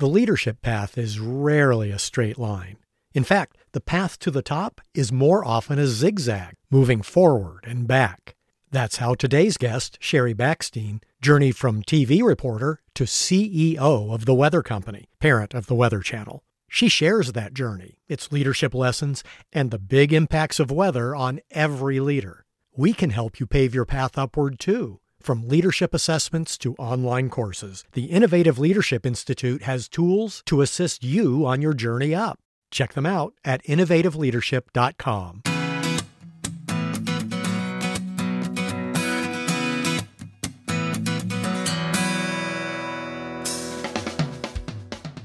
The leadership path is rarely a straight line. In fact, the path to the top is more often a zigzag, moving forward and back. That's how today's guest, Sheri Bachstein, journeyed from TV reporter to CEO of The Weather Company, parent of The Weather Channel. She shares that journey, its leadership lessons, and the big impacts of weather on every leader. We can help you pave your path upward, too. From leadership assessments to online courses, the Innovative Leadership Institute has tools to assist you on your journey up. Check them out at innovativeleadership.com.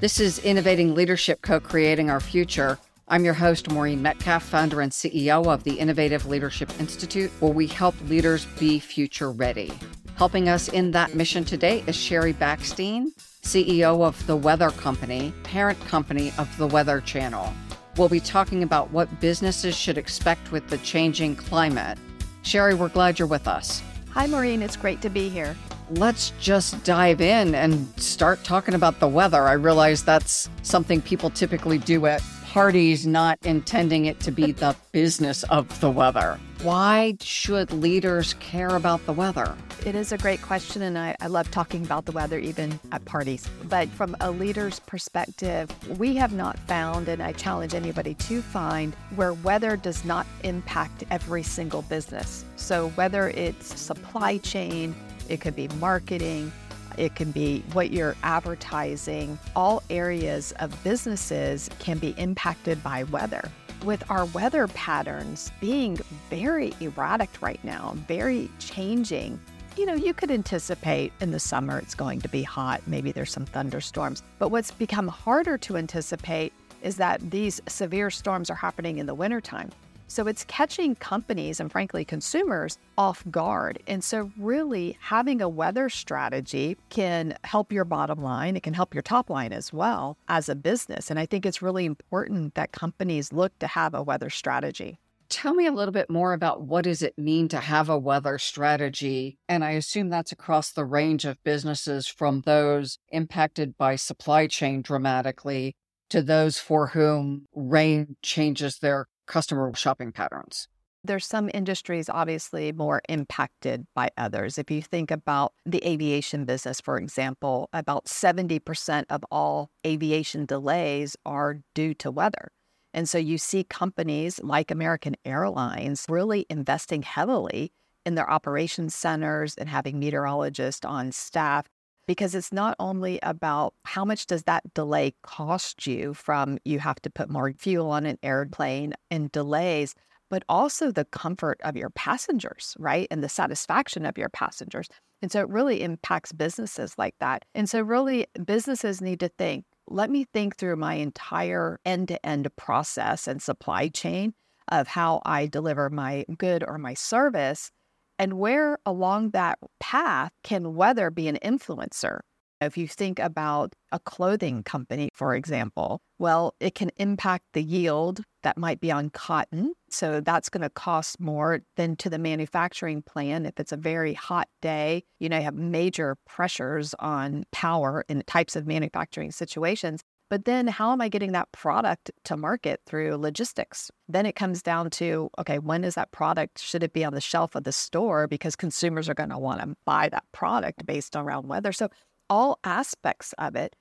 This is Innovating Leadership, Co-Creating Our Future. I'm your host, Maureen Metcalf, founder and CEO of the Innovative Leadership Institute, where we help leaders be future ready. Helping us in that mission today is Sheri Bachstein, CEO of The Weather Company, parent company of The Weather Channel. We'll be talking about what businesses should expect with the changing climate. Sheri, we're glad you're with us. Hi, Maureen. It's great to be here. Let's just dive in and start talking about the weather. I realize that's something people typically do at parties, not intending it to be the business of the weather. Why should leaders care about the weather? It is a great question, and I love talking about the weather even at parties. But from a leader's perspective, we have not found, and I challenge anybody to find, where weather does not impact every single business. So whether it's supply chain, it could be marketing, it can be what you're advertising. All areas of businesses can be impacted by weather. With our weather patterns being very erratic right now, very changing, you could anticipate in the summer it's going to be hot, maybe there's some thunderstorms. But what's become harder to anticipate is that these severe storms are happening in the wintertime. So it's catching companies and, frankly, consumers off guard. And so really having a weather strategy can help your bottom line. It can help your top line as well as a business. And I think it's really important that companies look to have a weather strategy. Tell me a little bit more about what does it mean to have a weather strategy? And I assume that's across the range of businesses, from those impacted by supply chain dramatically to those for whom rain changes their customer shopping patterns. There's some industries obviously more impacted by others. If you think about the aviation business, for example, about 70% of all aviation delays are due to weather. And so you see companies like American Airlines really investing heavily in their operations centers and having meteorologists on staff, because it's not only about how much does that delay cost you, from you have to put more fuel on an airplane and delays, but also the comfort of your passengers, right? And the satisfaction of your passengers. And so it really impacts businesses like that. And so really businesses need to think, let me think through my entire end-to-end process and supply chain of how I deliver my good or my service. And where along that path can weather be an influencer? If you think about a clothing company, for example, well, it can impact the yield that might be on cotton. So that's going to cost more than to the manufacturing plant. If it's a very hot day, you have major pressures on power in types of manufacturing situations. But then how am I getting that product to market through logistics? Then it comes down to, okay, when is that product? Should it be on the shelf of the store? Because consumers are going to want to buy that product based around weather. So all aspects of it.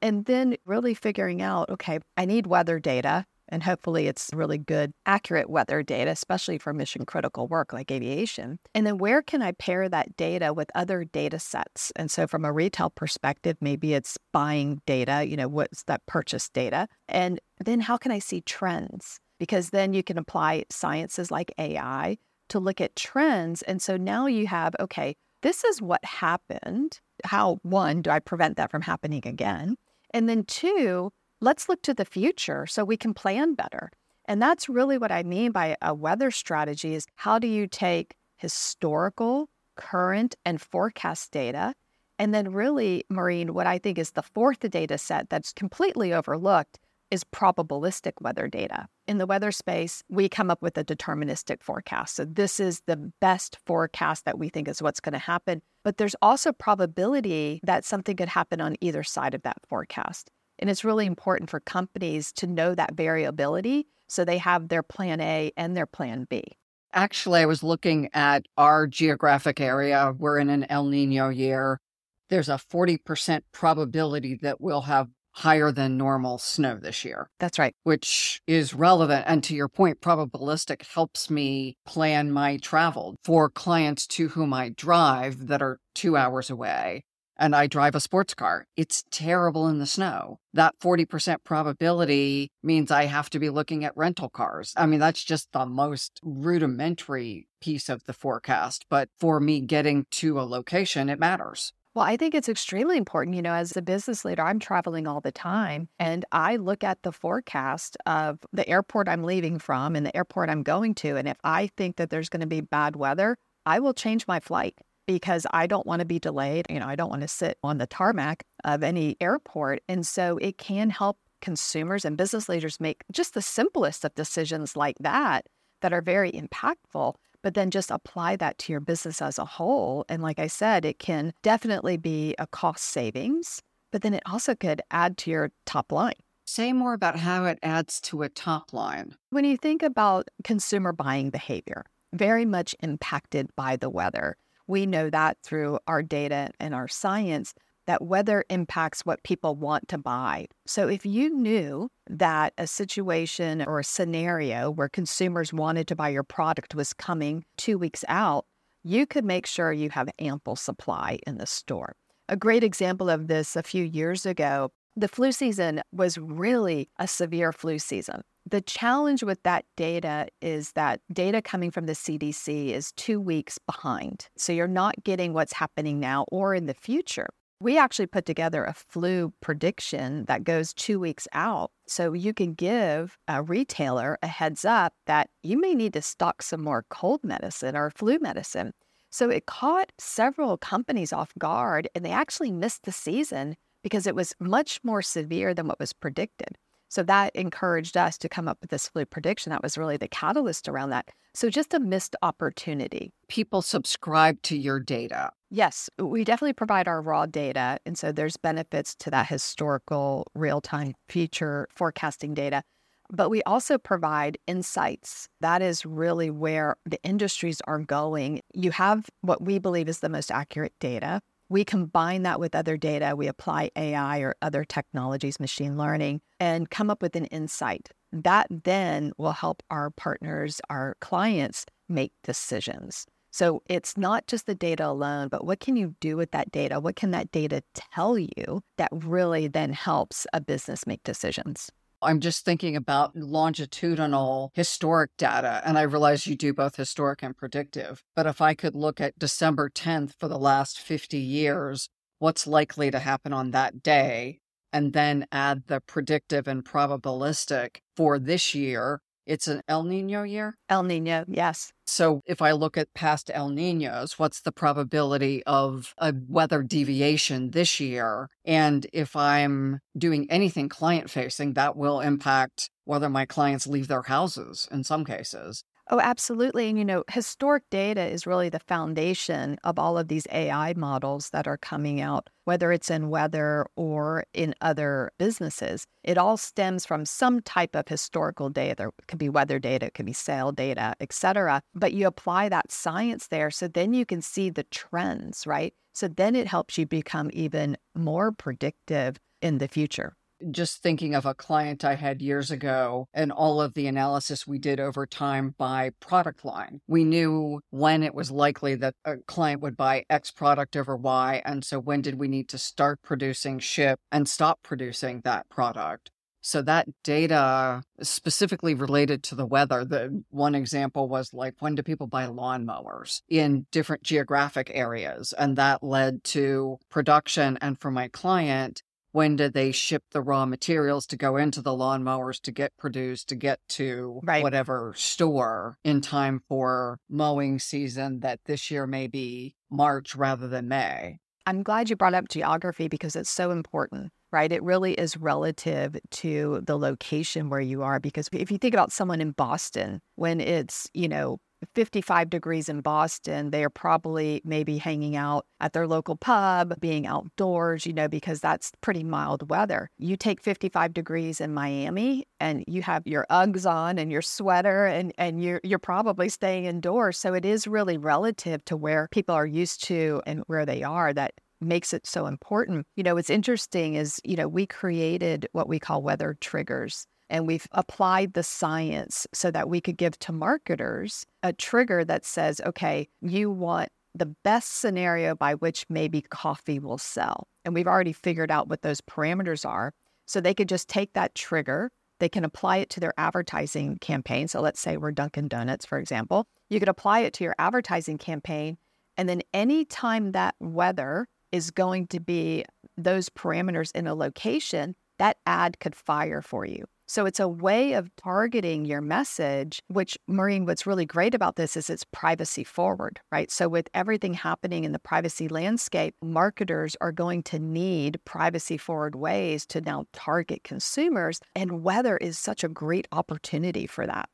And then really figuring out, okay, I need weather data. And hopefully it's really good, accurate weather data, especially for mission critical work like aviation. And then where can I pair that data with other data sets? And so from a retail perspective, maybe it's buying data, what's that purchase data? And then how can I see trends? Because then you can apply sciences like AI to look at trends. And so now you have, okay, this is what happened. How, one, do I prevent that from happening again? And then two, let's look to the future so we can plan better. And that's really what I mean by a weather strategy, is how do you take historical, current, and forecast data? And then really, Maureen, what I think is the fourth data set that's completely overlooked is probabilistic weather data. In the weather space, we come up with a deterministic forecast. So this is the best forecast that we think is what's going to happen. But there's also probability that something could happen on either side of that forecast. And it's really important for companies to know that variability so they have their plan A and their plan B. Actually, I was looking at our geographic area. We're in an El Niño year. There's a 40% probability that we'll have higher than normal snow this year. That's right. Which is relevant. And to your point, probabilistic helps me plan my travel for clients to whom I drive that are 2 hours away. And I drive a sports car. It's terrible in the snow. That 40% probability means I have to be looking at rental cars. I mean, that's just the most rudimentary piece of the forecast. But for me getting to a location, it matters. Well, I think it's extremely important. You know, as a business leader, I'm traveling all the time, and I look at the forecast of the airport I'm leaving from and the airport I'm going to. And if I think that there's going to be bad weather, I will change my flight because I don't want to be delayed. You know, I don't want to sit on the tarmac of any airport. And so it can help consumers and business leaders make just the simplest of decisions like that that are very impactful. But then just apply that to your business as a whole. And like I said, it can definitely be a cost savings, but then it also could add to your top line. Say more about how it adds to a top line. When you think about consumer buying behavior, very much impacted by the weather. We know that through our data and our science, that weather impacts what people want to buy. So if you knew that a situation or a scenario where consumers wanted to buy your product was coming 2 weeks out, you could make sure you have ample supply in the store. A great example of this a few years ago, the flu season was really a severe flu season. The challenge with that data is that data coming from the CDC is 2 weeks behind. So you're not getting what's happening now or in the future. We actually put together a flu prediction that goes 2 weeks out. So you can give a retailer a heads up that you may need to stock some more cold medicine or flu medicine. So it caught several companies off guard, and they actually missed the season because it was much more severe than what was predicted. So that encouraged us to come up with this flu prediction. That was really the catalyst around that. So just a missed opportunity. People subscribe to your data. Yes, we definitely provide our raw data. And so there's benefits to that historical real-time future forecasting data. But we also provide insights. That is really where the industries are going. You have what we believe is the most accurate data. We combine that with other data. We apply AI or other technologies, machine learning, and come up with an insight. That then will help our partners, our clients, make decisions. So it's not just the data alone, but what can you do with that data? What can that data tell you that really then helps a business make decisions? I'm just thinking about longitudinal historic data, and I realize you do both historic and predictive. But if I could look at December 10th for the last 50 years, what's likely to happen on that day, and then add the predictive and probabilistic for this year. It's an El Niño year? El Niño, yes. So if I look at past El Niños, what's the probability of a weather deviation this year? And if I'm doing anything client-facing, that will impact whether my clients leave their houses in some cases. Oh, absolutely. And, you know, historic data is really the foundation of all of these AI models that are coming out, whether it's in weather or in other businesses. It all stems from some type of historical data. There could be weather data, it could be sale data, et cetera. But you apply that science there, so then you can see the trends, right? So then it helps you become even more predictive in the future. Just thinking of a client I had years ago and all of the analysis we did over time by product line. We knew when it was likely that a client would buy X product over Y. And so when did we need to start producing, ship, and stop producing that product? So that data specifically related to the weather, the one example was like, when do people buy lawnmowers in different geographic areas? And that led to production. And for my client, when do they ship the raw materials to go into the lawnmowers to get produced, to get to whatever store in time for mowing season that this year may be March rather than May? I'm glad you brought up geography because it's so important, right? It really is relative to the location where you are, because if you think about someone in Boston, when it's, you know, 55 degrees in Boston, they are probably maybe hanging out at their local pub, being outdoors, you know, because that's pretty mild weather. You take 55 degrees in Miami and you have your Uggs on and your sweater and you're probably staying indoors. So it is really relative to where people are used to and where they are that makes it so important. You know, what's interesting is, you know, we created what we call weather triggers. And we've applied the science so that we could give to marketers a trigger that says, okay, you want the best scenario by which maybe coffee will sell. And we've already figured out what those parameters are. So they could just take that trigger. They can apply it to their advertising campaign. So let's say we're Dunkin' Donuts, for example. You could apply it to your advertising campaign. And then anytime that weather is going to be those parameters in a location, that ad could fire for you. So it's a way of targeting your message, which, Maureen, what's really great about this is it's privacy forward, right? So with everything happening in the privacy landscape, marketers are going to need privacy forward ways to now target consumers. And weather is such a great opportunity for that.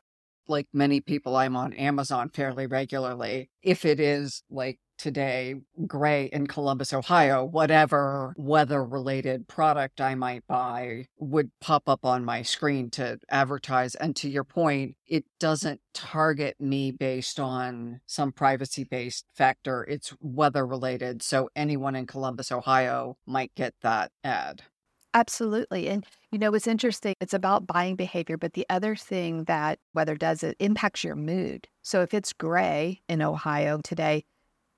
Like many people, I'm on Amazon fairly regularly. If it is like today, gray in Columbus, Ohio, whatever weather-related product I might buy would pop up on my screen to advertise. And to your point, it doesn't target me based on some privacy-based factor. It's weather-related. So anyone in Columbus, Ohio might get that ad. Absolutely. And, you know, it's interesting. It's about buying behavior. But the other thing that weather does, it impacts your mood. So if it's gray in Ohio today,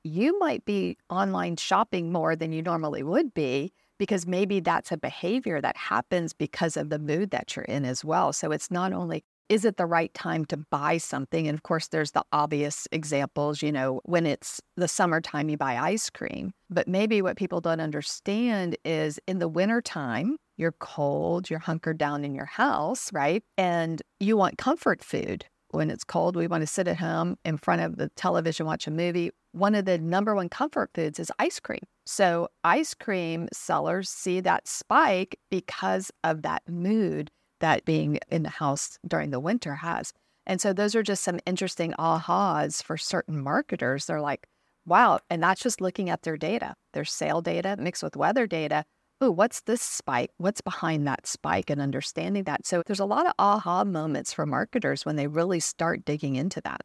you might be online shopping more than you normally would be because maybe that's a behavior that happens because of the mood that you're in as well. So it's not only, is it the right time to buy something? And of course, there's the obvious examples, you know, when it's the summertime, you buy ice cream. But maybe what people don't understand is in the wintertime, you're cold, you're hunkered down in your house, right? And you want comfort food. When it's cold, we want to sit at home in front of the television, watch a movie. One of the number one comfort foods is ice cream. So ice cream sellers see that spike because of that mood that being in the house during the winter has. And so those are just some interesting ahas for certain marketers. They're like, wow. And that's just looking at their data, their sale data mixed with weather data. Ooh, what's this spike? What's behind that spike and understanding that? So there's a lot of aha moments for marketers when they really start digging into that.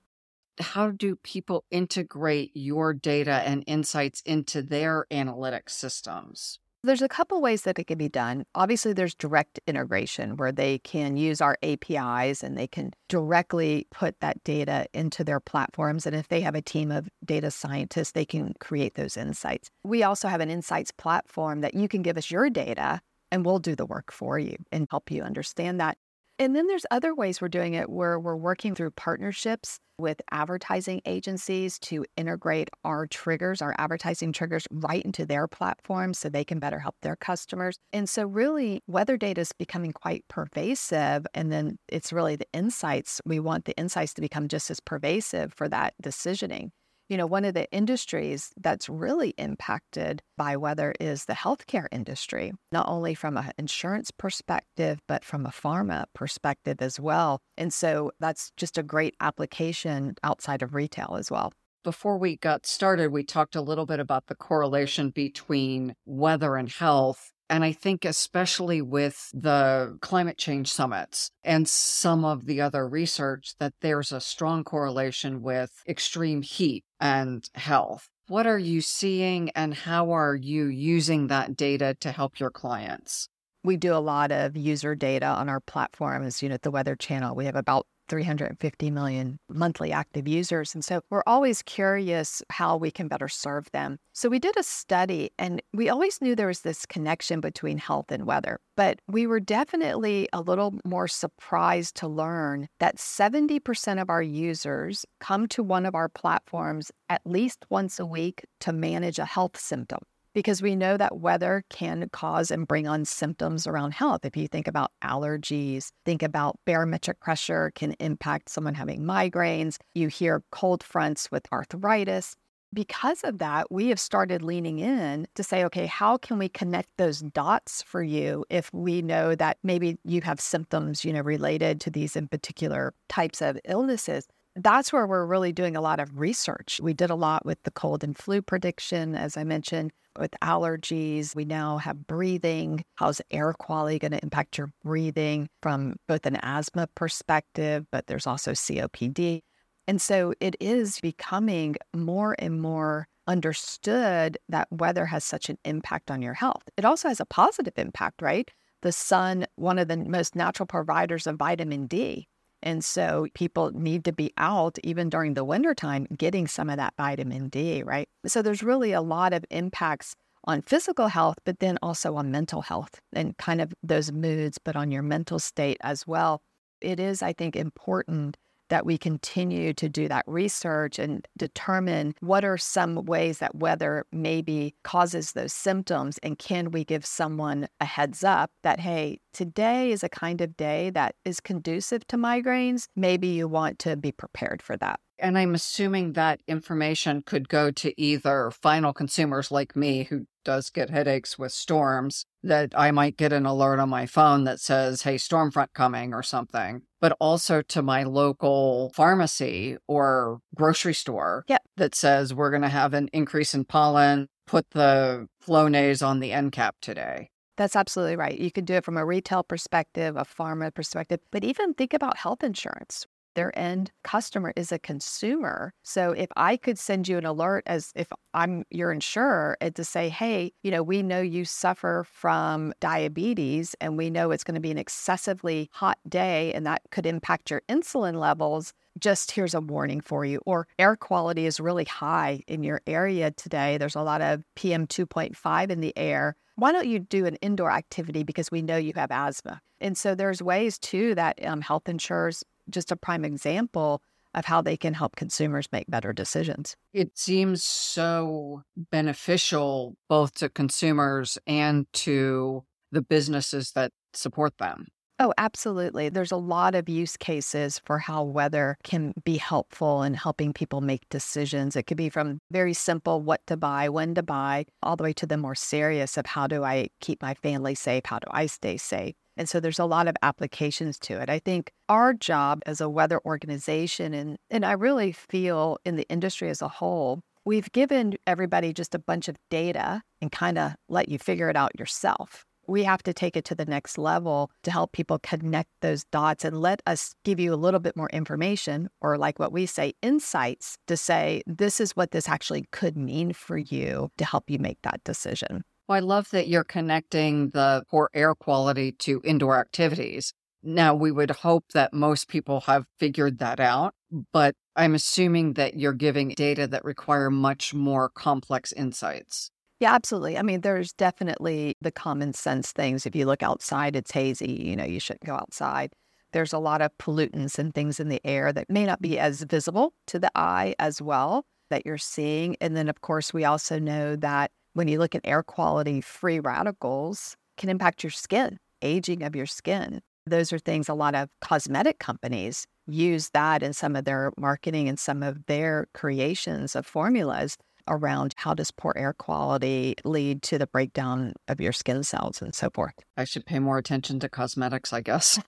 How do people integrate your data and insights into their analytics systems? There's a couple ways that it can be done. Obviously, there's direct integration where they can use our APIs and they can directly put that data into their platforms. And if they have a team of data scientists, they can create those insights. We also have an insights platform that you can give us your data and we'll do the work for you and help you understand that. And then there's other ways we're doing it where we're working through partnerships with advertising agencies to integrate our triggers, our advertising triggers right into their platform so they can better help their customers. And so really weather data is becoming quite pervasive. And then it's really the insights. We want the insights to become just as pervasive for that decisioning. You know, one of the industries that's really impacted by weather is the healthcare industry, not only from an insurance perspective, but from a pharma perspective as well. And so that's just a great application outside of retail as well. Before we got started, we talked a little bit about the correlation between weather and health. And I think especially with the climate change summits and some of the other research that there's a strong correlation with extreme heat and health. What are you seeing and how are you using that data to help your clients? We do a lot of user data on our platforms, you know, the Weather Channel. We have about 350 million monthly active users. And so we're always curious how we can better serve them. So we did a study and we always knew there was this connection between health and weather, but we were definitely a little more surprised to learn that 70% of our users come to one of our platforms at least once a week to manage a health symptom. Because we know that weather can cause and bring on symptoms around health. If you think about allergies, think about barometric pressure can impact someone having migraines. You hear cold fronts with arthritis. Because of that, we have started leaning in to say, okay, how can we connect those dots for you if we know that maybe you have symptoms, you know, related to these in particular types of illnesses? that's where we're really doing a lot of research. We did a lot with the cold and flu prediction, as I mentioned, with allergies. We now have breathing. How's air quality going to impact your breathing from both an asthma perspective, but there's also COPD. And so it is becoming more and more understood that weather has such an impact on your health. It also has a positive impact, right? The sun, one of the most natural providers of vitamin D. And so people need to be out even during the wintertime getting some of that vitamin D, right? So there's really a lot of impacts on physical health, but then also on mental health and kind of those moods, but on your mental state as well. It is, I think, important that we continue to do that research and determine what are some ways that weather maybe causes those symptoms, and can we give someone a heads up that, hey, today is a kind of day that is conducive to migraines. Maybe you want to be prepared for that. And I'm assuming that information could go to either final consumers like me who does get headaches with storms, that I might get an alert on my phone that says, hey, storm front coming or something, but also to my local pharmacy or grocery store that says we're going to have an increase in pollen, put the Flonase on the end cap today. That's absolutely right. You could do it from a retail perspective, a pharma perspective, but even think about health insurance. Their end customer is a consumer. So if I could send you an alert as if I'm your insurer and to say, hey, you know, we know you suffer from diabetes and we know it's going to be an excessively hot day and that could impact your insulin levels. Just here's a warning for you. Or air quality is really high in your area today. There's a lot of PM 2.5 in the air. Why don't you do an indoor activity because we know you have asthma? And so there's ways too that health insurers, just a prime example of how they can help consumers make better decisions. It seems so beneficial both to consumers and to the businesses that support them. Oh, absolutely. There's a lot of use cases for how weather can be helpful in helping people make decisions. It could be from very simple what to buy, when to buy, all the way to the more serious of how do I keep my family safe? How do I stay safe? And so there's a lot of applications to it. I think our job as a weather organization, and I really feel in the industry as a whole, we've given everybody just a bunch of data and kind of let you figure it out yourself. We have to take it to the next level to help people connect those dots and let us give you a little bit more information, or like what we say, insights, to say, this is what this actually could mean for you to help you make that decision. Well, I love that you're connecting the poor air quality to indoor activities. Now, we would hope that most people have figured that out, but I'm assuming that you're giving data that require much more complex insights. Yeah, absolutely. I mean, there's definitely the common sense things. If you look outside, it's hazy, you know, you shouldn't go outside. There's a lot of pollutants and things in the air that may not be as visible to the eye as well that you're seeing. And then, of course, we also know that when you look at air quality, free radicals can impact your skin, aging of your skin. Those are things a lot of cosmetic companies use that in some of their marketing and some of their creations of formulas around how does poor air quality lead to the breakdown of your skin cells and so forth. I should pay more attention to cosmetics, I guess.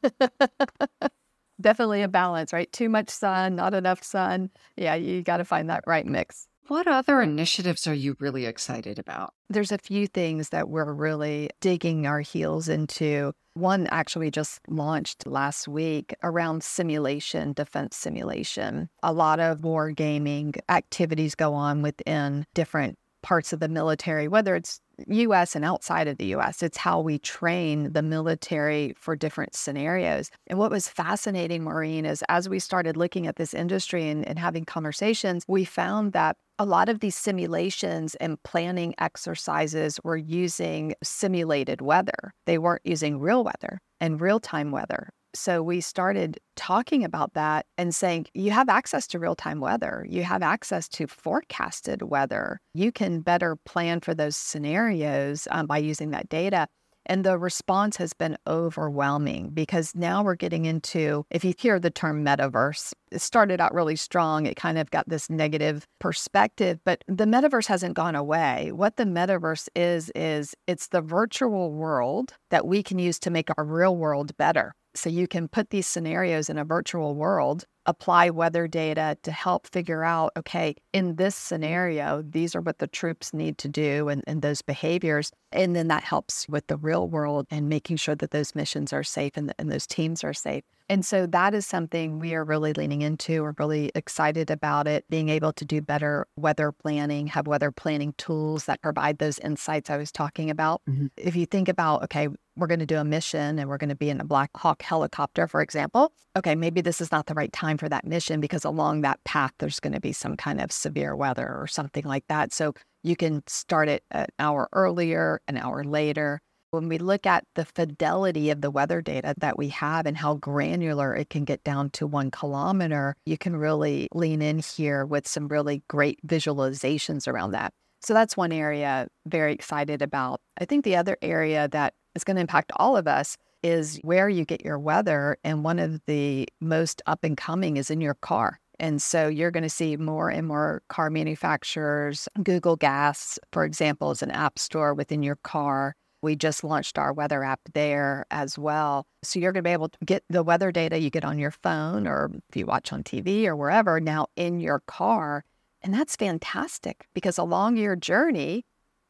Definitely a balance, right? Too much sun, not enough sun. Yeah, you got to find that right mix. What other initiatives are you really excited about? There's a few things that we're really digging our heels into. One actually just launched last week around simulation, defense simulation. A lot of war gaming activities go on within different parts of the military, whether it's U.S. and outside of the U.S. It's how we train the military for different scenarios. And what was fascinating, Maureen, is as we started looking at this industry and having conversations, we found that a lot of these simulations and planning exercises were using simulated weather. They weren't using real weather and real-time weather. So we started talking about that and saying, you have access to real-time weather. You have access to forecasted weather. You can better plan for those scenarios by using that data. And the response has been overwhelming because now we're getting into, if you hear the term metaverse, it started out really strong. It kind of got this negative perspective, but the metaverse hasn't gone away. What the metaverse is it's the virtual world that we can use to make our real world better. So you can put these scenarios in a virtual world, apply weather data to help figure out, okay, in this scenario, these are what the troops need to do and those behaviors. And then that helps with the real world and making sure that those missions are safe and those teams are safe. And so that is something we are really leaning into. We're really excited about it, being able to do better weather planning, have weather planning tools that provide those insights I was talking about. Mm-hmm. If you think about, okay, we're going to do a mission and we're going to be in a Black Hawk helicopter, for example. Okay, maybe this is not the right time for that mission because along that path, there's going to be some kind of severe weather or something like that. So you can start it an hour earlier, an hour later. When we look at the fidelity of the weather data that we have and how granular it can get down to 1 kilometer, you can really lean in here with some really great visualizations around that. So that's one area very excited about. I think the other area that is going to impact all of us is where you get your weather. And one of the most up and coming is in your car. And so you're going to see more and more car manufacturers. Google Gas, for example, is an app store within your car. We just launched our weather app there as well. So you're going to be able to get the weather data you get on your phone or if you watch on TV or wherever now in your car. And that's fantastic because along your journey,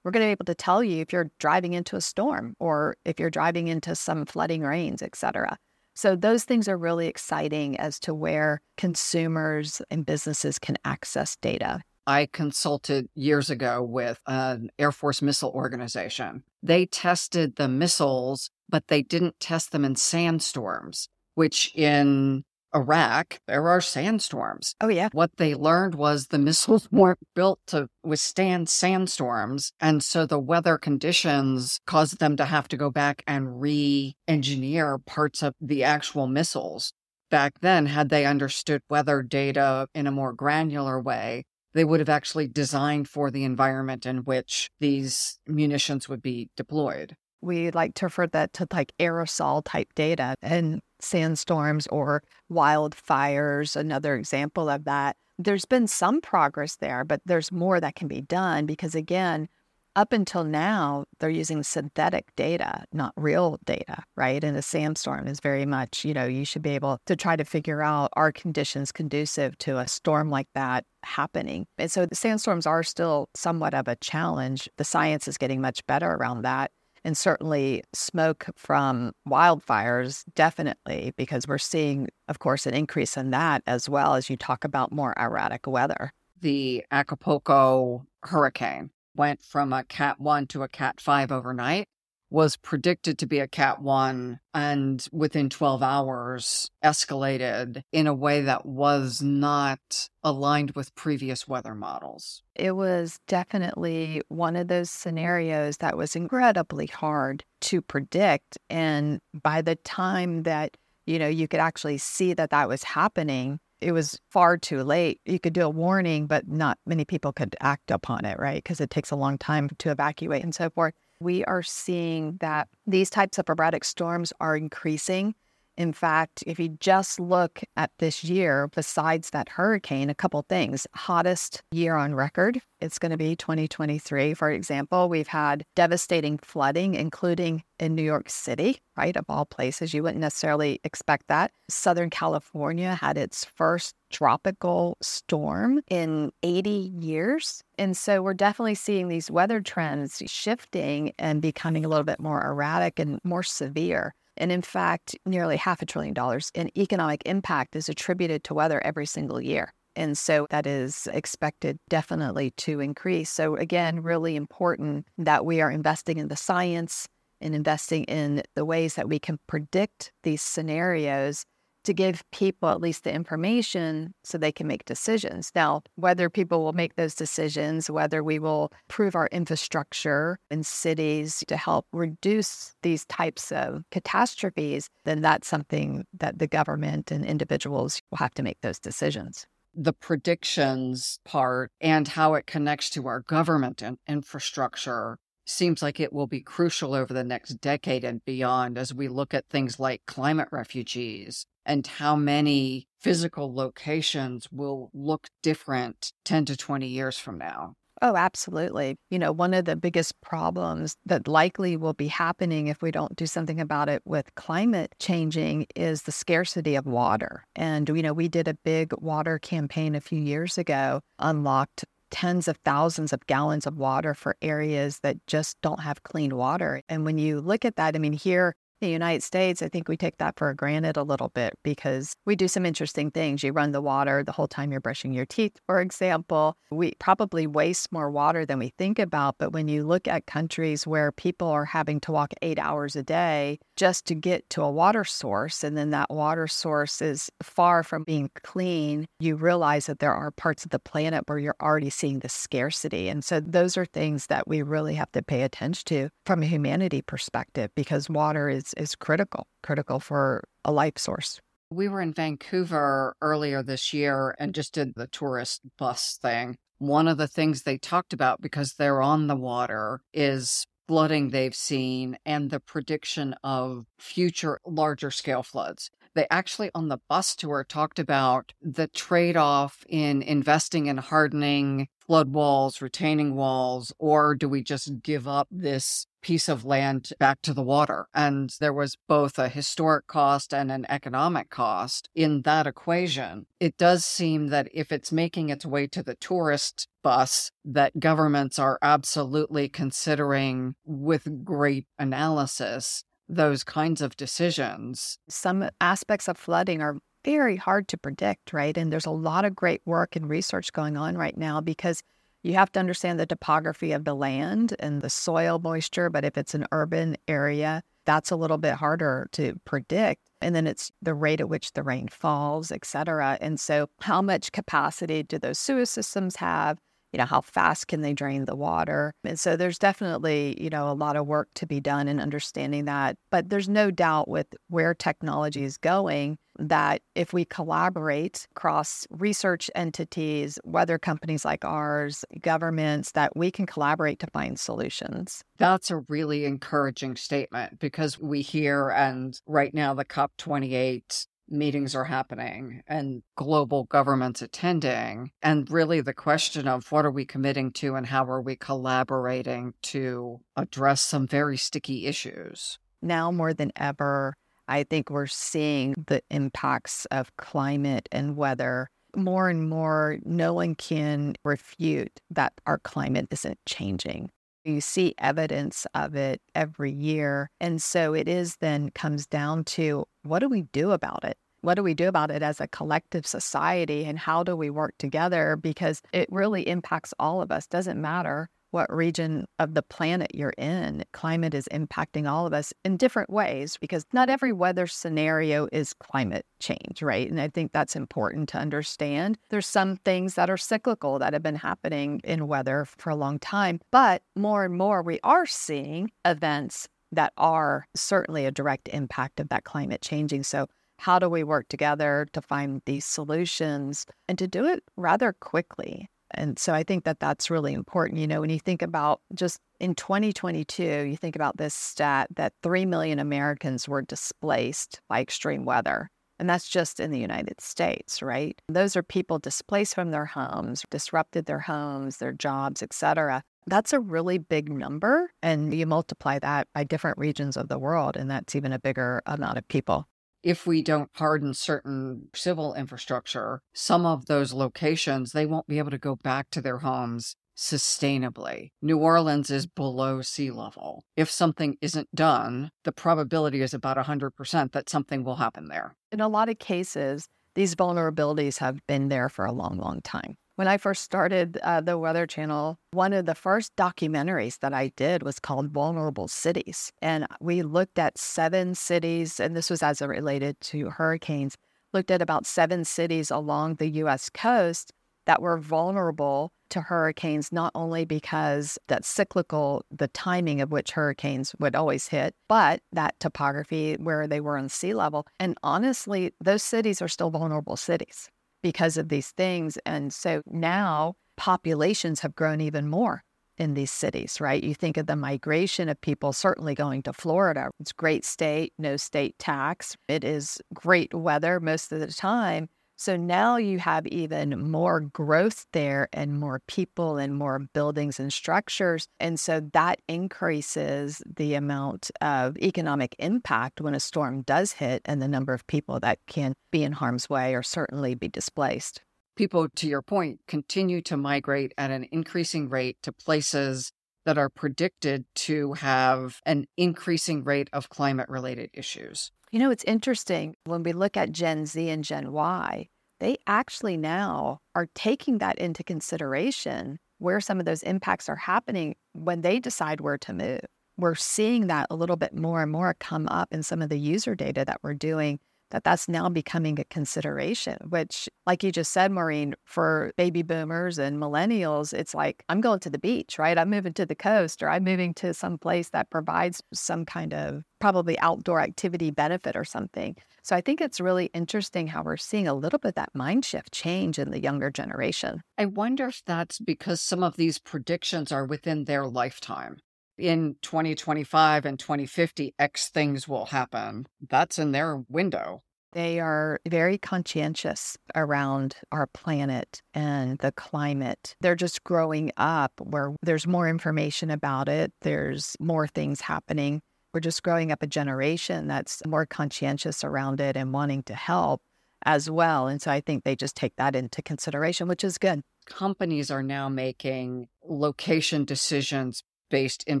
we're going to be able to tell you if you're driving into a storm or if you're driving into some flooding rains, et cetera. So those things are really exciting as to where consumers and businesses can access data. I consulted years ago with an Air Force missile organization. They tested the missiles, but they didn't test them in sandstorms, which in Iraq, there are sandstorms. Oh, yeah. What they learned was the missiles weren't built to withstand sandstorms. And so the weather conditions caused them to have to go back and re-engineer parts of the actual missiles. Back then, had they understood weather data in a more granular way, they would have actually designed for the environment in which these munitions would be deployed. We like to refer that to like aerosol type data, and sandstorms or wildfires, another example of that. There's been some progress there, but there's more that can be done because, again, up until now, they're using synthetic data, not real data, right? And a sandstorm is very much, you should be able to try to figure out are conditions conducive to a storm like that happening. And so the sandstorms are still somewhat of a challenge. The science is getting much better around that. And certainly smoke from wildfires, definitely, because we're seeing, of course, an increase in that as well as you talk about more erratic weather. The Acapulco hurricane went from a Cat 1 to a Cat 5 overnight, was predicted to be a Cat 1, and within 12 hours escalated in a way that was not aligned with previous weather models. It was definitely one of those scenarios that was incredibly hard to predict. And by the time that, you could actually see that that was happening, it was far too late. You could do a warning, but not many people could act upon it, right? Because it takes a long time to evacuate and so forth. We are seeing that these types of erratic storms are increasing. In fact, if you just look at this year, besides that hurricane, a couple things. Hottest year on record. It's going to be 2023, for example. We've had devastating flooding, including in New York City, right? Of all places, you wouldn't necessarily expect that. Southern California had its first tropical storm in 80 years. And so we're definitely seeing these weather trends shifting and becoming a little bit more erratic and more severe. And in fact, nearly $500 billion in economic impact is attributed to weather every single year. And so that is expected definitely to increase. So again, really important that we are investing in the science and investing in the ways that we can predict these scenarios to give people at least the information so they can make decisions. Now, whether people will make those decisions, whether we will improve our infrastructure in cities to help reduce these types of catastrophes, then that's something that the government and individuals will have to make those decisions. The predictions part and how it connects to our government and infrastructure seems like it will be crucial over the next decade and beyond as we look at things like climate refugees and how many physical locations will look different 10 to 20 years from now. Oh, absolutely. One of the biggest problems that likely will be happening if we don't do something about it with climate changing is the scarcity of water. And, we did a big water campaign a few years ago, unlocked tens of thousands of gallons of water for areas that just don't have clean water. And when you look at that, here in the United States, I think we take that for granted a little bit because we do some interesting things. You run the water the whole time you're brushing your teeth, for example. We probably waste more water than we think about. But when you look at countries where people are having to walk 8 hours a day just to get to a water source, and then that water source is far from being clean, you realize that there are parts of the planet where you're already seeing the scarcity. And so those are things that we really have to pay attention to from a humanity perspective, because water is critical for a life source. We were in Vancouver earlier this year and just did the tourist bus thing. One of the things they talked about, because they're on the water, is flooding they've seen and the prediction of future larger scale floods. They actually on the bus tour talked about the trade-off in investing in hardening flood walls, retaining walls, or do we just give up this piece of land back to the water? And there was both a historic cost and an economic cost in that equation. It does seem that if it's making its way to the tourist bus, that governments are absolutely considering with great analysis those kinds of decisions. Some aspects of flooding are very hard to predict, right? And there's a lot of great work and research going on right now because you have to understand the topography of the land and the soil moisture, but if it's an urban area, that's a little bit harder to predict. And then it's the rate at which the rain falls, et cetera. And so how much capacity do those sewer systems have? How fast can they drain the water? And so there's definitely, a lot of work to be done in understanding that. But there's no doubt with where technology is going that if we collaborate across research entities, weather companies like ours, governments, that we can collaborate to find solutions. That's a really encouraging statement because we hear, and right now the COP28 meetings are happening and global governments attending. And really the question of what are we committing to and how are we collaborating to address some very sticky issues. Now more than ever, I think we're seeing the impacts of climate and weather. More and more, no one can refute that our climate isn't changing. You see evidence of it every year. And so it is then comes down to what do we do about it? What do we do about it as a collective society? And how do we work together? Because it really impacts all of us. Doesn't matter what region of the planet you're in. Climate is impacting all of us in different ways because not every weather scenario is climate change, right? And I think that's important to understand. There's some things that are cyclical that have been happening in weather for a long time, but more and more we are seeing events that are certainly a direct impact of that climate changing. So how do we work together to find these solutions and to do it rather quickly? And so I think that that's really important. When you think about just in 2022, you think about this stat that 3 million Americans were displaced by extreme weather. And that's just in the United States, right? Those are people displaced from their homes, disrupted their homes, their jobs, et cetera. That's a really big number. And you multiply that by different regions of the world, and that's even a bigger amount of people. If we don't harden certain civil infrastructure, some of those locations, they won't be able to go back to their homes sustainably. New Orleans is below sea level. If something isn't done, the probability is about 100% that something will happen there. In a lot of cases, these vulnerabilities have been there for a long, long time. When I first started the Weather Channel, one of the first documentaries that I did was called Vulnerable Cities. And we looked at 7 cities, and this was as it related to hurricanes, looked at about 7 cities along the U.S. coast that were vulnerable to hurricanes, not only because that's cyclical, the timing of which hurricanes would always hit, but that topography where they were on sea level. And honestly, those cities are still vulnerable cities because of these things. And so now populations have grown even more in these cities, right? You think of the migration of people certainly going to Florida. It's a great state, no state tax. It is great weather most of the time, So now you have even more growth there and more people and more buildings and structures. And so that increases the amount of economic impact when a storm does hit and the number of people that can be in harm's way or certainly be displaced. People, to your point, continue to migrate at an increasing rate to places that are predicted to have an increasing rate of climate-related issues. You know, it's interesting, when we look at Gen Z and Gen Y, they actually now are taking that into consideration where some of those impacts are happening when they decide where to move. We're seeing that a little bit more and more come up in some of the user data that we're doing, that's now becoming a consideration, which, like you just said, Maureen, for baby boomers and millennials, it's like, I'm going to the beach, right? I'm moving to the coast, or I'm moving to some place that provides some kind of probably outdoor activity benefit or something. So I think it's really interesting how we're seeing a little bit of that mind shift change in the younger generation. I wonder if that's because some of these predictions are within their lifetime. In 2025 and 2050, X things will happen. That's in their window. They are very conscientious around our planet and the climate. They're just growing up where there's more information about it. There's more things happening. We're just growing up a generation that's more conscientious around it and wanting to help as well. And so I think they just take that into consideration, which is good. Companies are now making location decisions based in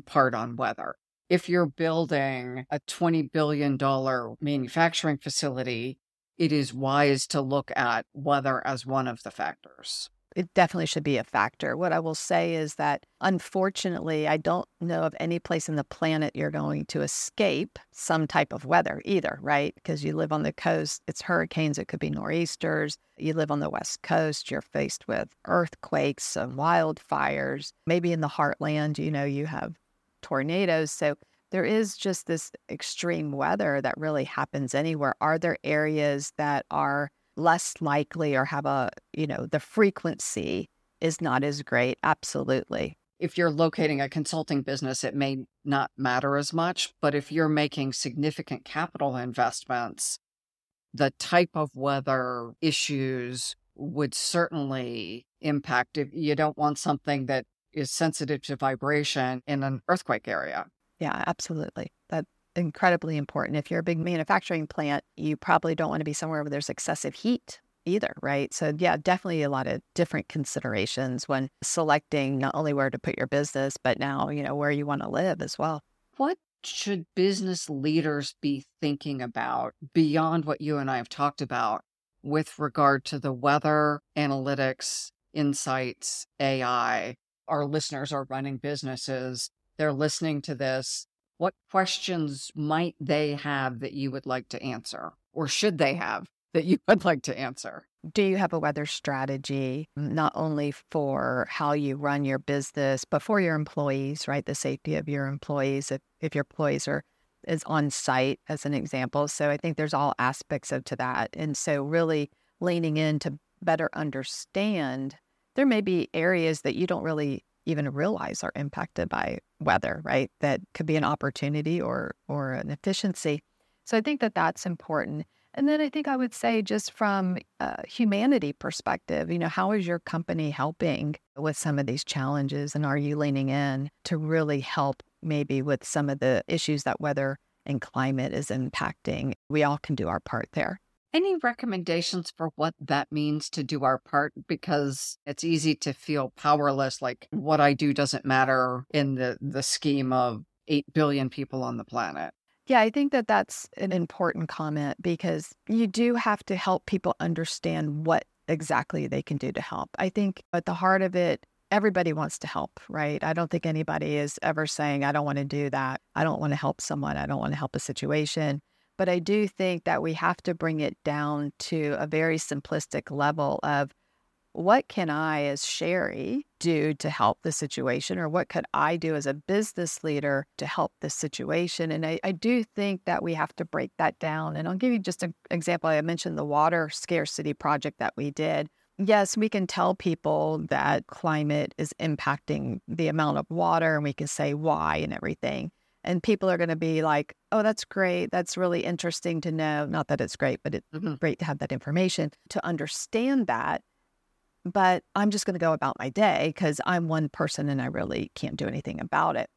part on weather. If you're building a $20 billion manufacturing facility, it is wise to look at weather as one of the factors. It definitely should be a factor. What I will say is that, unfortunately, I don't know of any place on the planet you're going to escape some type of weather either, right? Because you live on the coast, it's hurricanes, it could be nor'easters. You live on the West Coast, you're faced with earthquakes and wildfires. Maybe in the heartland, you know, you have tornadoes. So there is just this extreme weather that really happens anywhere. Are there areas that are less likely or have a, you know, the frequency is not as great? Absolutely. If you're locating a consulting business, it may not matter as much, but if you're making significant capital investments, the type of weather issues would certainly impact. If you don't want something that is sensitive to vibration in an earthquake area. Yeah, absolutely. That's incredibly important. If you're a big manufacturing plant, you probably don't want to be somewhere where there's excessive heat either, right? So yeah, definitely a lot of different considerations when selecting not only where to put your business, but now, you know, where you want to live as well. What should business leaders be thinking about beyond what you and I have talked about with regard to the weather, analytics, insights, AI? Our listeners are running businesses. They're listening to this. What questions might they have that you would like to answer, or should they have that you would like to answer? Do you have a weather strategy, not only for how you run your business, but for your employees, right? The safety of your employees, if your employees is on site, as an example. So I think there's all aspects to that. And so really leaning in to better understand, there may be areas that you don't really even realize are impacted by weather, right? That could be an opportunity or an efficiency. So I think that's important. And then I think I would say, just from a humanity perspective, you know, how is your company helping with some of these challenges? And are you leaning in to really help maybe with some of the issues that weather and climate is impacting? We all can do our part there. Any recommendations for what that means, to do our part? Because it's easy to feel powerless, like what I do doesn't matter in the scheme of 8 billion people on the planet. Yeah, I think that's an important comment, because you do have to help people understand what exactly they can do to help. I think at the heart of it, everybody wants to help, right? I don't think anybody is ever saying, I don't want to do that. I don't want to help someone. I don't want to help a situation. But I do think that we have to bring it down to a very simplistic level of, what can I as Sheri do to help the situation, or what could I do as a business leader to help the situation? And I do think that we have to break that down. And I'll give you just an example. I mentioned the water scarcity project that we did. Yes, we can tell people that climate is impacting the amount of water, and we can say why and everything. And people are going to be like, oh, that's great. That's really interesting to know. Not that it's great, but it's great to have that information, to understand that. But I'm just going to go about my day because I'm one person and I really can't do anything about it.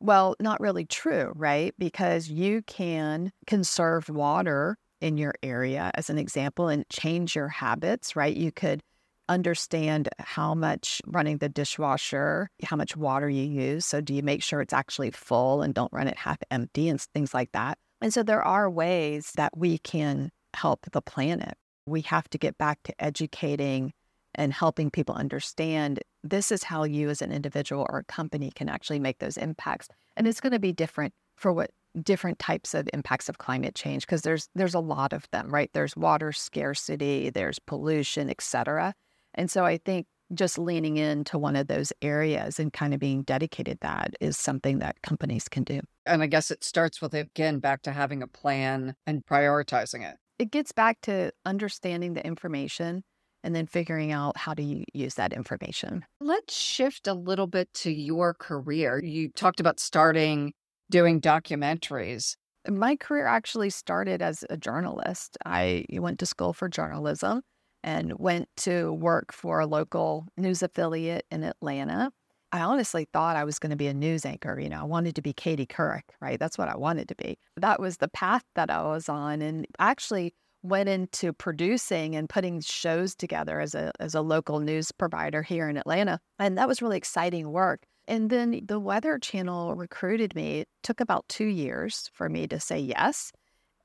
Well, not really true, right? Because you can conserve water in your area, as an example, and change your habits, right? You could understand how much running the dishwasher, how much water you use. So do you make sure it's actually full and don't run it half empty and things like that? And so there are ways that we can help the planet. We have to get back to educating and helping people understand this is how you as an individual or a company can actually make those impacts. And it's going to be different for what different types of impacts of climate change, because there's a lot of them, right? There's water scarcity, there's pollution, et cetera. And so I think just leaning into one of those areas and kind of being dedicated to that is something that companies can do. And I guess it starts with, again, back to having a plan and prioritizing it. It gets back to understanding the information and then figuring out how do you use that information. Let's shift a little bit to your career. You talked about starting doing documentaries. My career actually started as a journalist. I went to school for journalism and went to work for a local news affiliate in Atlanta. I honestly thought I was going to be a news anchor. You know, I wanted to be Katie Couric, right? That's what I wanted to be. That was the path that I was on, and actually went into producing and putting shows together as a local news provider here in Atlanta. And that was really exciting work. And then the Weather Channel recruited me. It took about 2 years for me to say yes,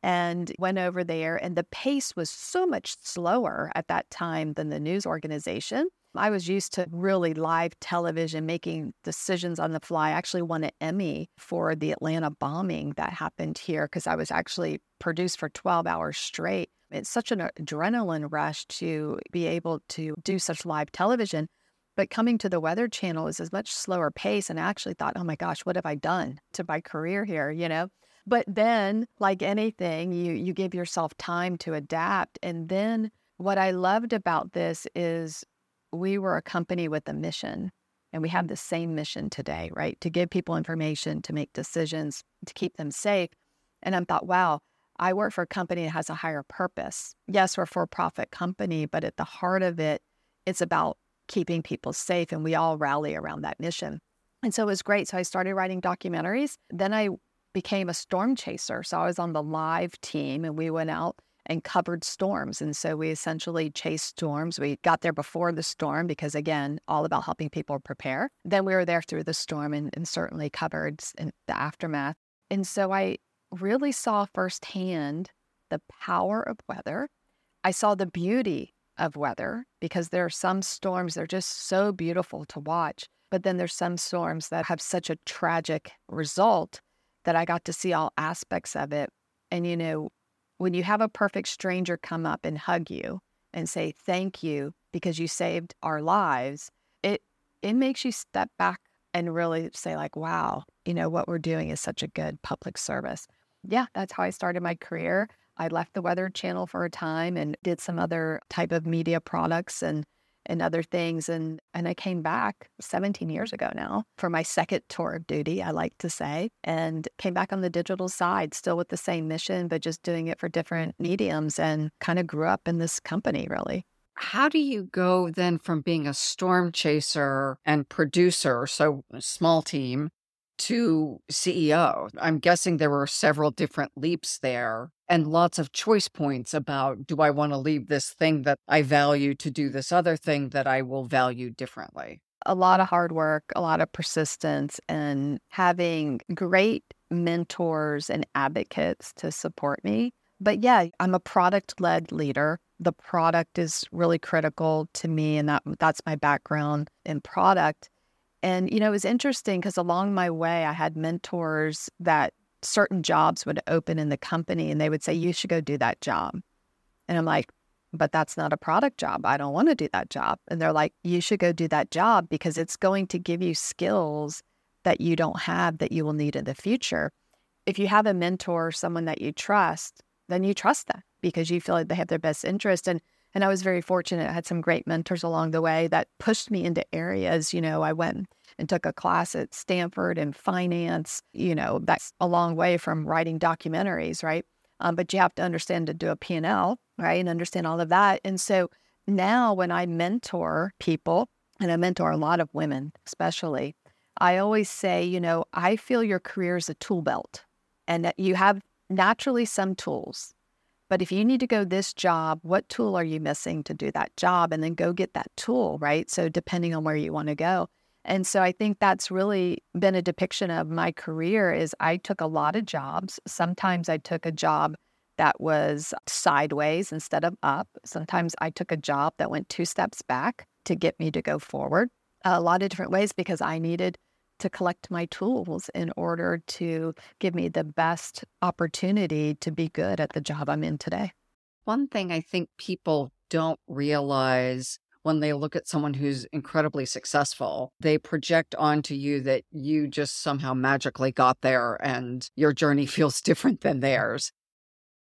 and went over there. And the pace was so much slower at that time than the news organization. I was used to really live television, making decisions on the fly. I actually won an Emmy for the Atlanta bombing that happened here because I was actually produced for 12 hours straight. It's such an adrenaline rush to be able to do such live television. But coming to the Weather Channel is a much slower pace. And I actually thought, oh my gosh, what have I done to my career here, you know? But then, like anything, you give yourself time to adapt. And then what I loved about this is we were a company with a mission, and we have the same mission today, right? To give people information, to make decisions, to keep them safe. And I thought, wow, I work for a company that has a higher purpose. Yes, we're a for-profit company, but at the heart of it, it's about keeping people safe, and we all rally around that mission. And so it was great. So I started writing documentaries. Then I became a storm chaser. So I was on the live team, and we went out and covered storms. And so we essentially chased storms. We got there before the storm because, again, all about helping people prepare. Then we were there through the storm and certainly covered in the aftermath. And so I really saw firsthand the power of weather. I saw the beauty of weather because there are some storms that are just so beautiful to watch. But then there's some storms that have such a tragic result that I got to see all aspects of it. And, you know, when you have a perfect stranger come up and hug you and say, thank you, because you saved our lives, it makes you step back and really say like, wow, you know, what we're doing is such a good public service. Yeah, that's how I started my career. I left the Weather Channel for a time and did some other type of media products and other things. And I came back 17 years ago now for my second tour of duty, I like to say, and came back on the digital side, still with the same mission, but just doing it for different mediums, and kind of grew up in this company, really. How do you go then from being a storm chaser and producer, so a small team, to CEO? I'm guessing there were several different leaps there and lots of choice points about, do I want to leave this thing that I value to do this other thing that I will value differently? A lot of hard work, a lot of persistence, and having great mentors and advocates to support me. But yeah, I'm a product-led leader. The product is really critical to me, and that's my background in product. And, you know, it was interesting because along my way, I had mentors that certain jobs would open in the company and they would say, you should go do that job. And I'm like, but that's not a product job. I don't want to do that job. And they're like, you should go do that job because it's going to give you skills that you don't have that you will need in the future. If you have a mentor, someone that you trust, then you trust them because you feel like they have their best interest. And And I was very fortunate. I had some great mentors along the way that pushed me into areas. You know, I went and took a class at Stanford in finance. You know, that's a long way from writing documentaries, right? But you have to understand to do a P&L, right? And understand all of that. And so now when I mentor people, and I mentor a lot of women especially, I always say, you know, I feel your career is a tool belt and that you have naturally some tools. But if you need to go this job, what tool are you missing to do that job? And then go get that tool, right? So depending on where you want to go. And so I think that's really been a depiction of my career is I took a lot of jobs. Sometimes I took a job that was sideways instead of up. Sometimes I took a job that went two steps back to get me to go forward. A lot of different ways because I needed to collect my tools in order to give me the best opportunity to be good at the job I'm in today. One thing I think people don't realize when they look at someone who's incredibly successful, they project onto you that you just somehow magically got there and your journey feels different than theirs.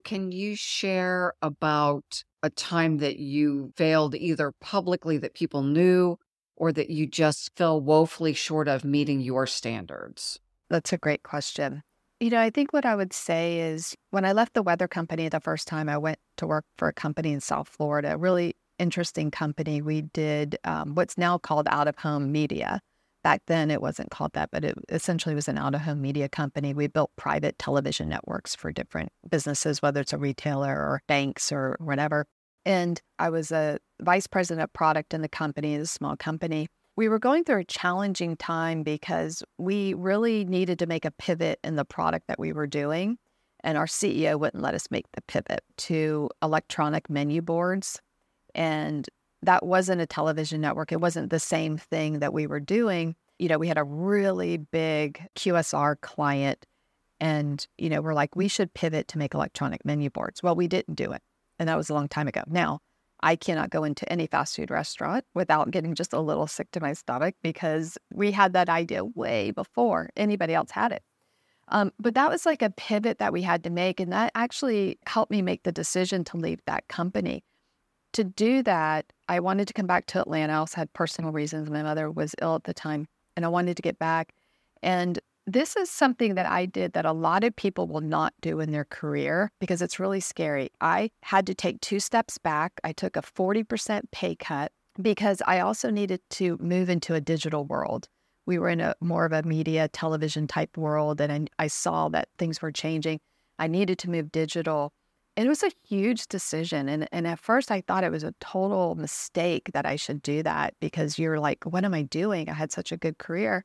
Can you share about a time that you failed either publicly that people knew or that you just fell woefully short of meeting your standards? That's a great question. You know, I think what I would say is when I left the Weather Company the first time, I went to work for a company in South Florida, a really interesting company. We did what's now called out-of-home media. Back then, it wasn't called that, but it essentially was an out-of-home media company. We built private television networks for different businesses, whether it's a retailer or banks or whatever. And I was a vice president of product in the company, a small company. We were going through a challenging time because we really needed to make a pivot in the product that we were doing. And our CEO wouldn't let us make the pivot to electronic menu boards. And that wasn't a television network. It wasn't the same thing that we were doing. You know, we had a really big QSR client. And, you know, we're like, we should pivot to make electronic menu boards. Well, we didn't do it. And that was a long time ago. Now, I cannot go into any fast food restaurant without getting just a little sick to my stomach because we had that idea way before anybody else had it. But that was like a pivot that we had to make. And that actually helped me make the decision to leave that company. To do that, I wanted to come back to Atlanta. I also had personal reasons. My mother was ill at the time, and I wanted to get back. And this is something that I did that a lot of people will not do in their career because it's really scary. I had to take two steps back. I took a 40% pay cut because I also needed to move into a digital world. We were in a more of a media television type world, and I saw that things were changing. I needed to move digital. It was a huge decision. And at first I thought it was a total mistake that I should do that because you're like, what am I doing? I had such a good career.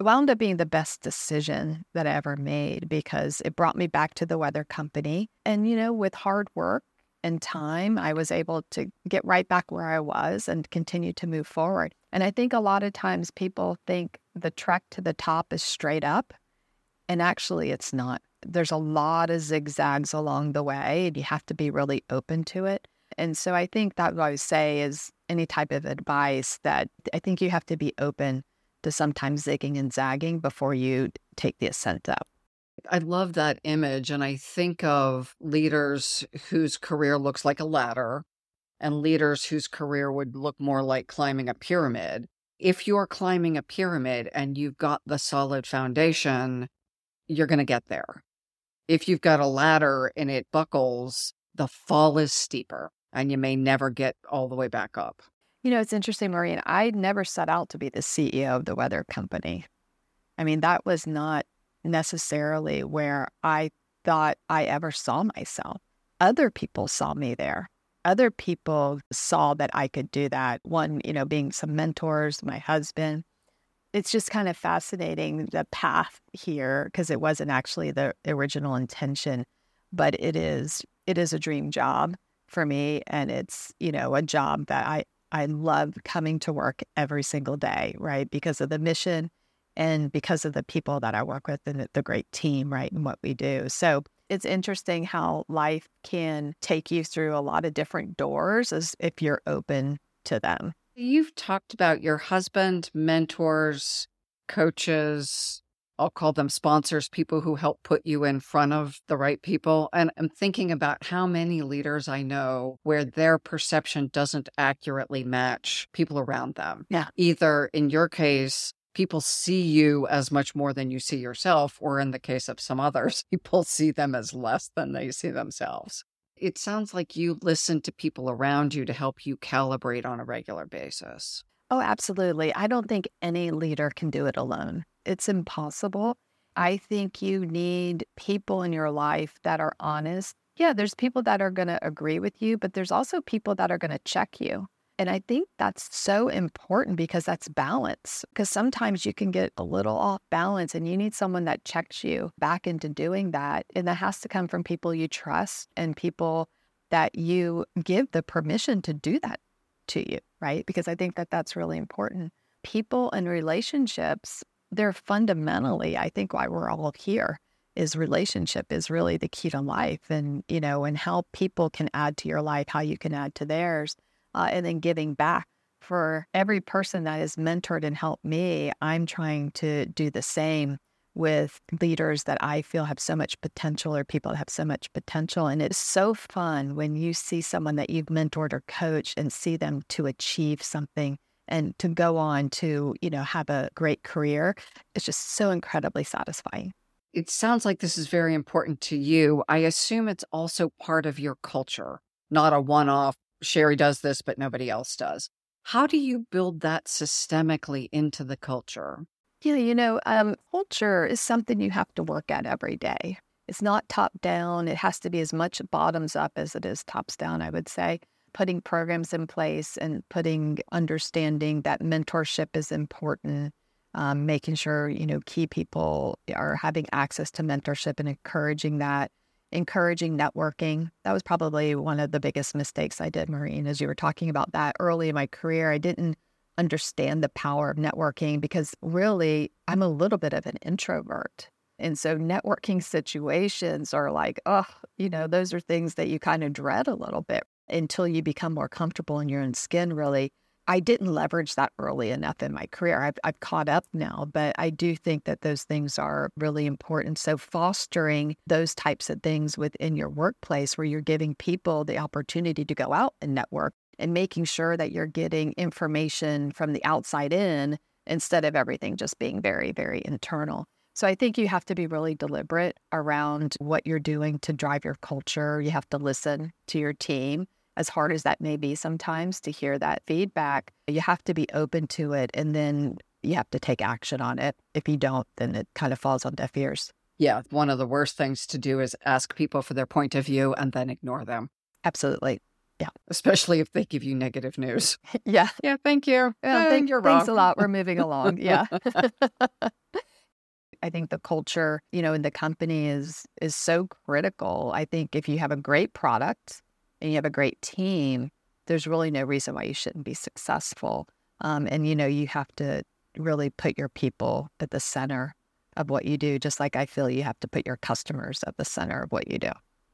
It wound up being the best decision that I ever made because it brought me back to the Weather Company. And, you know, with hard work and time, I was able to get right back where I was and continue to move forward. And I think a lot of times people think the trek to the top is straight up, and actually it's not. There's a lot of zigzags along the way, and you have to be really open to it. And so I think that what I would say is any type of advice that I think you have to be open to sometimes zigging and zagging before you take the ascent up. I love that image. And I think of leaders whose career looks like a ladder and leaders whose career would look more like climbing a pyramid. If you're climbing a pyramid and you've got the solid foundation, you're going to get there. If you've got a ladder and it buckles, the fall is steeper and you may never get all the way back up. You know, it's interesting, Maureen, I never set out to be the CEO of the Weather Company. I mean, that was not necessarily where I thought I ever saw myself. Other people saw me there. Other people saw that I could do that. One, you know, being some mentors, my husband. It's just kind of fascinating, the path here, because it wasn't actually the original intention, but it is a dream job for me. And it's, you know, a job that I love coming to work every single day, right? Because of the mission and because of the people that I work with and the great team, right? And what we do. So it's interesting how life can take you through a lot of different doors as if you're open to them. You've talked about your husband, mentors, coaches, I'll call them sponsors, people who help put you in front of the right people. And I'm thinking about how many leaders I know where their perception doesn't accurately match people around them. Yeah. Either in your case, people see you as much more than you see yourself, or in the case of some others, people see them as less than they see themselves. It sounds like you listen to people around you to help you calibrate on a regular basis. Oh, absolutely. I don't think any leader can do it alone. It's impossible. I think you need people in your life that are honest. Yeah, there's people that are going to agree with you, but there's also people that are going to check you. And I think that's so important because that's balance. Because sometimes you can get a little off balance and you need someone that checks you back into doing that. And that has to come from people you trust and people that you give the permission to do that to you, right? Because I think that that's really important. People and relationships, they're fundamentally, I think, why we're all here, is relationship is really the key to life, and, you know, and how people can add to your life, how you can add to theirs, and then giving back. For every person that has mentored and helped me, I'm trying to do the same with leaders that I feel have so much potential, or people that have so much potential. And it's so fun when you see someone that you've mentored or coached and see them to achieve something and to go on to, you know, have a great career. It's just so incredibly satisfying. It sounds like this is very important to you. I assume it's also part of your culture, not a one-off, Sheri does this, but nobody else does. How do you build that systemically into the culture? Yeah, you know, culture is something you have to work at every day. It's not top down. It has to be as much bottoms up as it is tops down, I would say. Putting programs in place and putting understanding that mentorship is important, making sure, you know, key people are having access to mentorship and encouraging that, encouraging networking. That was probably one of the biggest mistakes I did, Maureen, as you were talking about that early in my career. I didn't understand the power of networking because really I'm a little bit of an introvert. And so networking situations are like, oh, you know, those are things that you kind of dread a little bit until you become more comfortable in your own skin, really. I didn't leverage that early enough in my career. I've caught up now, but I do think that those things are really important. So fostering those types of things within your workplace where you're giving people the opportunity to go out and network and making sure that you're getting information from the outside in instead of everything just being very, very internal. So I think you have to be really deliberate around what you're doing to drive your culture. You have to listen to your team, as hard as that may be sometimes to hear that feedback. You have to be open to it, and then you have to take action on it. If you don't, then it kind of falls on deaf ears. Yeah, one of the worst things to do is ask people for their point of view and then ignore them. Absolutely. Yeah. Especially if they give you negative news. Yeah. Yeah, thank you. Yeah, you're wrong. Thanks a lot. We're moving along. Yeah. I think the culture, you know, in the company is so critical. I think if you have a great product and you have a great team, there's really no reason why you shouldn't be successful. And, you know, you have to really put your people at the center of what you do, just like I feel you have to put your customers at the center of what you do.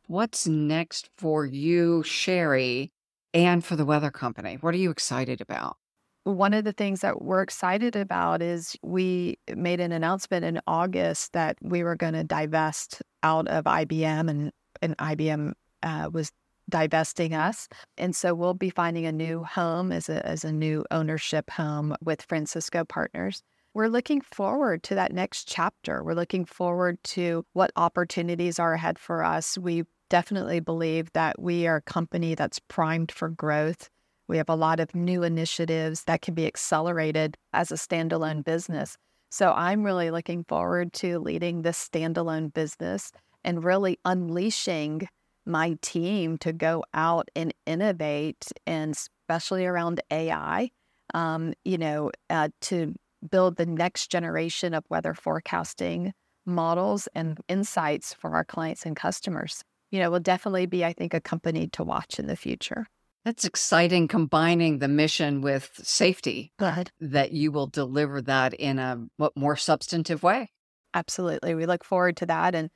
What's next for you, Sheri, and for The Weather Company? What are you excited about? One of the things that we're excited about is we made an announcement in August that we were going to divest out of IBM, and IBM was divesting us. And so we'll be finding a new home as a new ownership home with Francisco Partners. We're looking forward to that next chapter. We're looking forward to what opportunities are ahead for us. We definitely believe that we are a company that's primed for growth. We have a lot of new initiatives that can be accelerated as a standalone business. So I'm really looking forward to leading this standalone business and really unleashing my team to go out and innovate, and especially around AI, to build the next generation of weather forecasting models and insights for our clients and customers. You know, we'll definitely be, I think, a company to watch in the future. That's exciting, combining the mission with safety. Go ahead. That you will deliver that in a more substantive way. Absolutely. We look forward to that and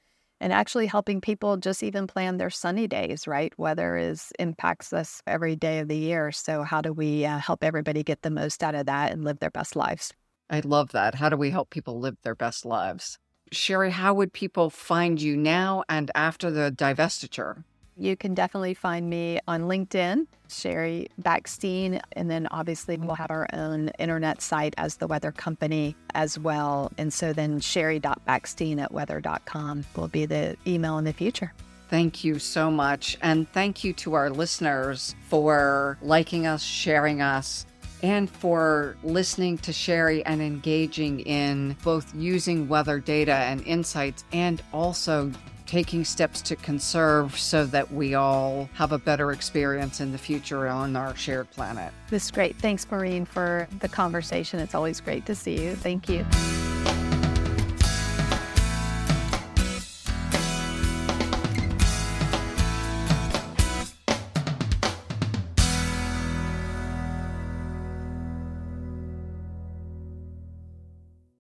actually helping people just even plan their sunny days, right? Weather impacts us every day of the year. So how do we help everybody get the most out of that and live their best lives? I love that. How do we help people live their best lives? Sheri, how would people find you now and after the divestiture? You can definitely find me on LinkedIn, Sheri Bachstein, and then obviously we'll have our own internet site as The Weather Company as well. And so then sheri.bachstein@weather.com will be the email in the future. Thank you so much. And thank you to our listeners for liking us, sharing us, and for listening to Sheri and engaging in both using weather data and insights and also taking steps to conserve so that we all have a better experience in the future on our shared planet. This is great. Thanks, Maureen, for the conversation. It's always great to see you. Thank you.